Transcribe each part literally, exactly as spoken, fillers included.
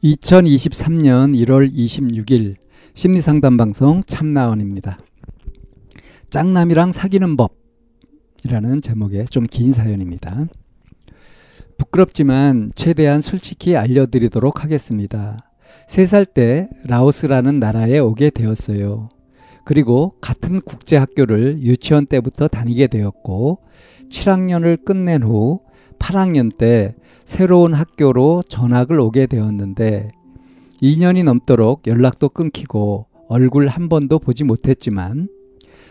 이천이십삼년 일월 이십육일 심리상담방송 참나원입니다. 짱남이랑 사귀는 법이라는 제목의 좀 긴 사연입니다. 부끄럽지만 최대한 솔직히 알려드리도록 하겠습니다. 세 살 때 라오스라는 나라에 오게 되었어요. 그리고 같은 국제학교를 유치원 때부터 다니게 되었고 칠학년을 끝낸 후 팔학년 때 새로운 학교로 전학을 오게 되었는데 이년이 넘도록 연락도 끊기고 얼굴 한 번도 보지 못했지만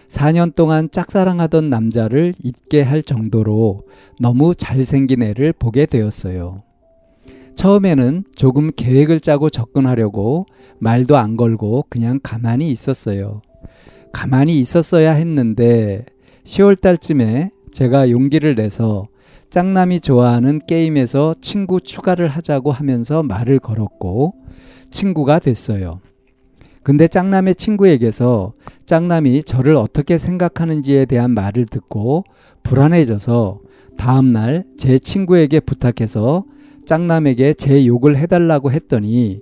사년 동안 짝사랑하던 남자를 잊게 할 정도로 너무 잘생긴 애를 보게 되었어요. 처음에는 조금 계획을 짜고 접근하려고 말도 안 걸고 그냥 가만히 있었어요. 가만히 있었어야 했는데 시월달쯤에 제가 용기를 내서 짱남이 좋아하는 게임에서 친구 추가를 하자고 하면서 말을 걸었고 친구가 됐어요. 근데 짱남의 친구에게서 짱남이 저를 어떻게 생각하는지에 대한 말을 듣고 불안해져서 다음날 제 친구에게 부탁해서 짱남에게 제 욕을 해달라고 했더니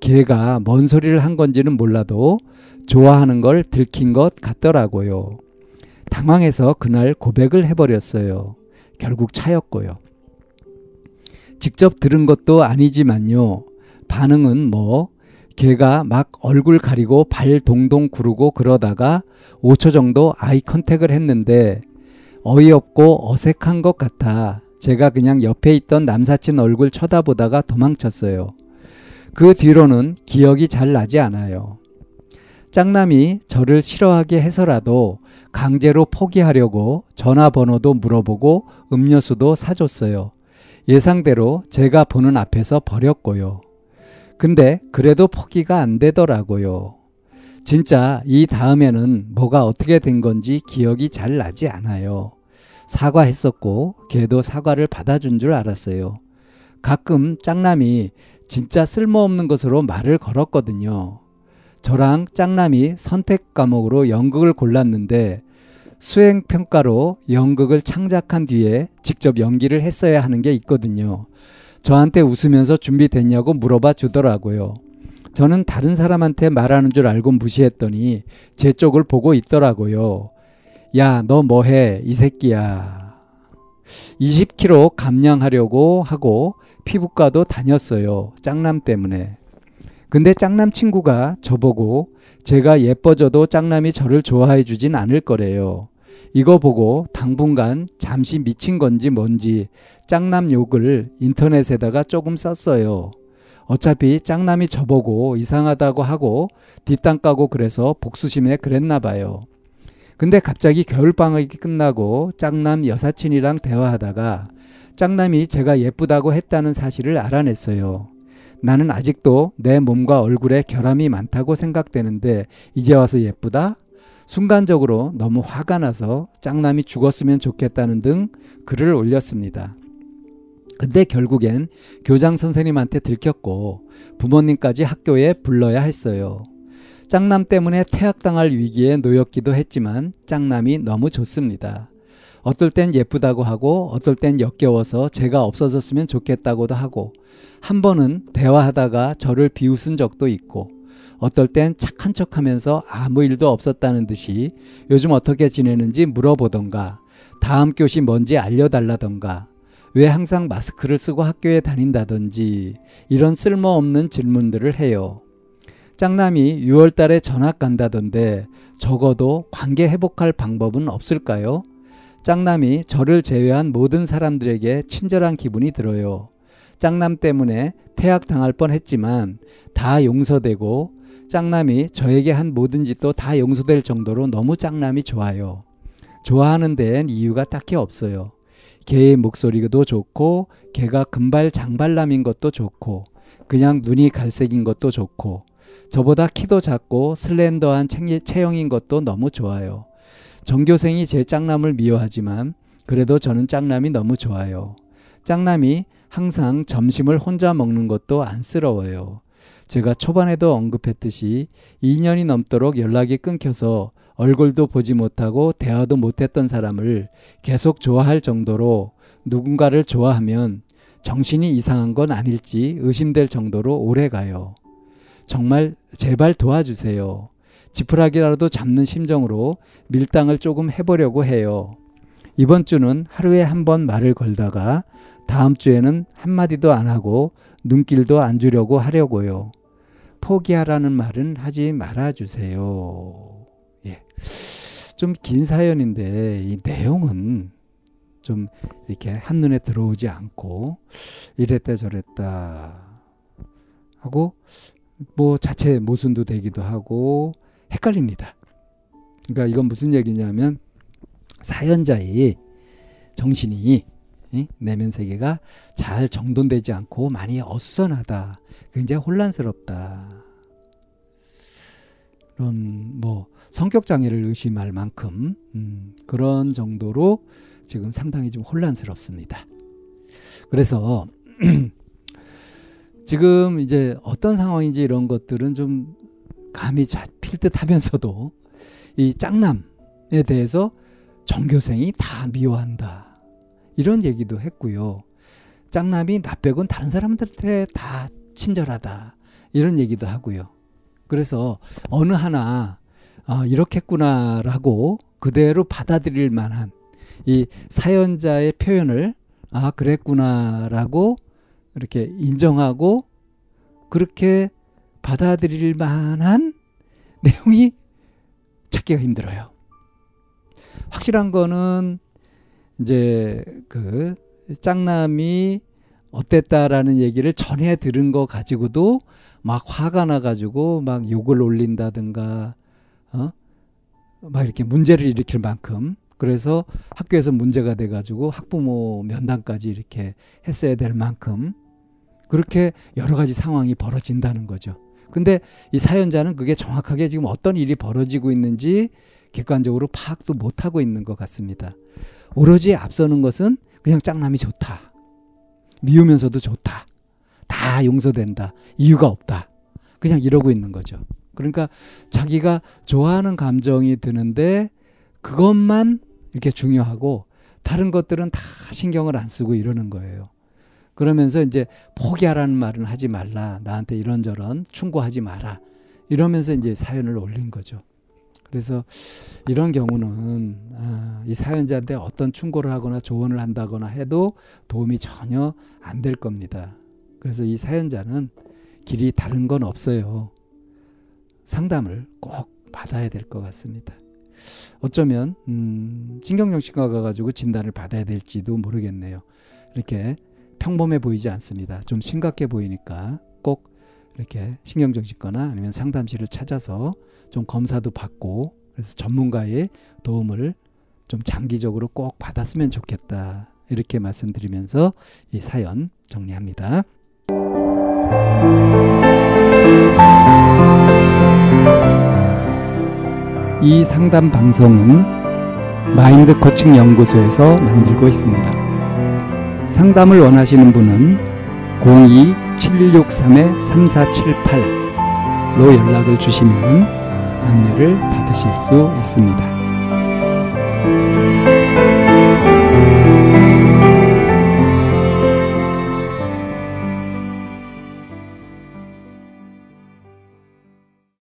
걔가 뭔 소리를 한 건지는 몰라도 좋아하는 걸 들킨 것 같더라고요. 당황해서 그날 고백을 해버렸어요. 결국 차였고요. 직접 들은 것도 아니지만요. 반응은 뭐 걔가 막 얼굴 가리고 발 동동 구르고 그러다가 오초 정도 아이 컨택을 했는데 어이없고 어색한 것 같아 제가 그냥 옆에 있던 남사친 얼굴 쳐다보다가 도망쳤어요. 그 뒤로는 기억이 잘 나지 않아요. 짱남이 저를 싫어하게 해서라도 강제로 포기하려고 전화번호도 물어보고 음료수도 사줬어요. 예상대로 제가 보는 앞에서 버렸고요. 근데 그래도 포기가 안 되더라고요. 진짜 이 다음에는 뭐가 어떻게 된 건지 기억이 잘 나지 않아요. 사과했었고 걔도 사과를 받아준 줄 알았어요. 가끔 짱남이 진짜 쓸모없는 것으로 말을 걸었거든요. 저랑 짱남이 선택 과목으로 연극을 골랐는데 수행평가로 연극을 창작한 뒤에 직접 연기를 했어야 하는 게 있거든요. 저한테 웃으면서 준비됐냐고 물어봐 주더라고요. 저는 다른 사람한테 말하는 줄 알고 무시했더니 제 쪽을 보고 있더라고요. 야, 너 뭐해? 이 새끼야. 이십 킬로그램 감량하려고 하고 피부과도 다녔어요. 짱남 때문에. 근데 짱남 친구가 저보고 제가 예뻐져도 짱남이 저를 좋아해 주진 않을 거래요. 이거 보고 당분간 잠시 미친 건지 뭔지 짱남 욕을 인터넷에다가 조금 썼어요. 어차피 짱남이 저보고 이상하다고 하고 뒷담 까고 그래서 복수심에 그랬나 봐요. 근데 갑자기 겨울방학이 끝나고 짱남 여사친이랑 대화하다가 짱남이 제가 예쁘다고 했다는 사실을 알아냈어요. 나는 아직도 내 몸과 얼굴에 결함이 많다고 생각되는데 이제 와서 예쁘다? 순간적으로 너무 화가 나서 짱남이 죽었으면 좋겠다는 등 글을 올렸습니다. 근데 결국엔 교장 선생님한테 들켰고 부모님까지 학교에 불러야 했어요. 짱남 때문에 퇴학당할 위기에 놓였기도 했지만 짱남이 너무 좋습니다. 어떨 땐 예쁘다고 하고 어떨 땐 역겨워서 제가 없어졌으면 좋겠다고도 하고 한 번은 대화하다가 저를 비웃은 적도 있고 어떨 땐 착한 척하면서 아무 일도 없었다는 듯이 요즘 어떻게 지내는지 물어보던가 다음 교시 뭔지 알려달라던가 왜 항상 마스크를 쓰고 학교에 다닌다든지 이런 쓸모없는 질문들을 해요. 짱남이 유월달에 전학 간다던데 적어도 관계 회복할 방법은 없을까요? 짱남이 저를 제외한 모든 사람들에게 친절한 기분이 들어요. 짱남 때문에 퇴학당할 뻔했지만 다 용서되고 짱남이 저에게 한 모든 짓도 다 용서될 정도로 너무 짱남이 좋아요. 좋아하는 데엔 이유가 딱히 없어요. 개의 목소리도 좋고, 개가 금발 장발남인 것도 좋고, 그냥 눈이 갈색인 것도 좋고, 저보다 키도 작고 슬렌더한 체형인 것도 너무 좋아요. 전교생이 제 짝남을 미워하지만 그래도 저는 짝남이 너무 좋아요. 짝남이 항상 점심을 혼자 먹는 것도 안쓰러워요. 제가 초반에도 언급했듯이 이 년이 넘도록 연락이 끊겨서 얼굴도 보지 못하고 대화도 못했던 사람을 계속 좋아할 정도로, 누군가를 좋아하면 정신이 이상한 건 아닐지 의심될 정도로 오래 가요. 정말 제발 도와주세요. 지푸라기라도 잡는 심정으로 밀당을 조금 해보려고 해요. 이번 주는 하루에 한 번 말을 걸다가 다음 주에는 한마디도 안 하고 눈길도 안 주려고 하려고요. 포기하라는 말은 하지 말아주세요. 예, 좀 긴 사연인데 이 내용은 좀 이렇게 한눈에 들어오지 않고 이랬다 저랬다 하고 뭐 자체 모순도 되기도 하고 헷갈립니다. 그러니까 이건 무슨 얘기냐면 사연자의 정신이, 내면 세계가 잘 정돈되지 않고 많이 어수선하다, 굉장히 혼란스럽다, 그런 뭐 성격 장애를 의심할 만큼 음, 그런 정도로 지금 상당히 좀 혼란스럽습니다. 그래서 지금 이제 어떤 상황인지 이런 것들은 좀 감이 잡힐 듯 하면서도 이 짝남에 대해서 전교생이 다 미워한다 이런 얘기도 했고요. 짝남이 나 빼곤 다른 사람들한테 다 친절하다 이런 얘기도 하고요. 그래서 어느 하나 아, 이렇게 했구나라고 그대로 받아들일 만한 이 사연자의 표현을 아 그랬구나라고 이렇게 인정하고 그렇게 받아들일 만한 내용이 찾기가 힘들어요. 확실한 거는 이제 그 짝남이 어땠다라는 얘기를 전해 들은 거 가지고도 막 화가 나가지고 막 욕을 올린다든가 어? 막 이렇게 문제를 일으킬 만큼, 그래서 학교에서 문제가 돼가지고 학부모 면담까지 이렇게 했어야 될 만큼 그렇게 여러 가지 상황이 벌어진다는 거죠. 근데 이 사연자는 그게 정확하게 지금 어떤 일이 벌어지고 있는지 객관적으로 파악도 못하고 있는 것 같습니다. 오로지 앞서는 것은 그냥 짝남이 좋다, 미우면서도 좋다, 다 용서된다, 이유가 없다, 그냥 이러고 있는 거죠. 그러니까 자기가 좋아하는 감정이 드는데 그것만 이렇게 중요하고 다른 것들은 다 신경을 안 쓰고 이러는 거예요. 그러면서 이제 포기하라는 말은 하지 말라, 나한테 이런저런 충고하지 마라, 이러면서 이제 사연을 올린 거죠. 그래서 이런 경우는 아, 이 사연자한테 어떤 충고를 하거나 조언을 한다거나 해도 도움이 전혀 안 될 겁니다. 그래서 이 사연자는 길이 다른 건 없어요. 상담을 꼭 받아야 될 것 같습니다. 어쩌면 음, 신경정신과 가가지고 진단을 받아야 될지도 모르겠네요. 이렇게 평범해 보이지 않습니다. 좀 심각해 보이니까 꼭 이렇게 신경정신과나 아니면 상담실을 찾아서 좀 검사도 받고, 그래서 전문가의 도움을 좀 장기적으로 꼭 받았으면 좋겠다, 이렇게 말씀드리면서 이 사연 정리합니다. 이 상담 방송은 마인드 코칭 연구소에서 만들고 있습니다. 상담을 원하시는 분은 공이 칠일육삼 삼사칠팔로 연락을 주시면 안내를 받으실 수 있습니다.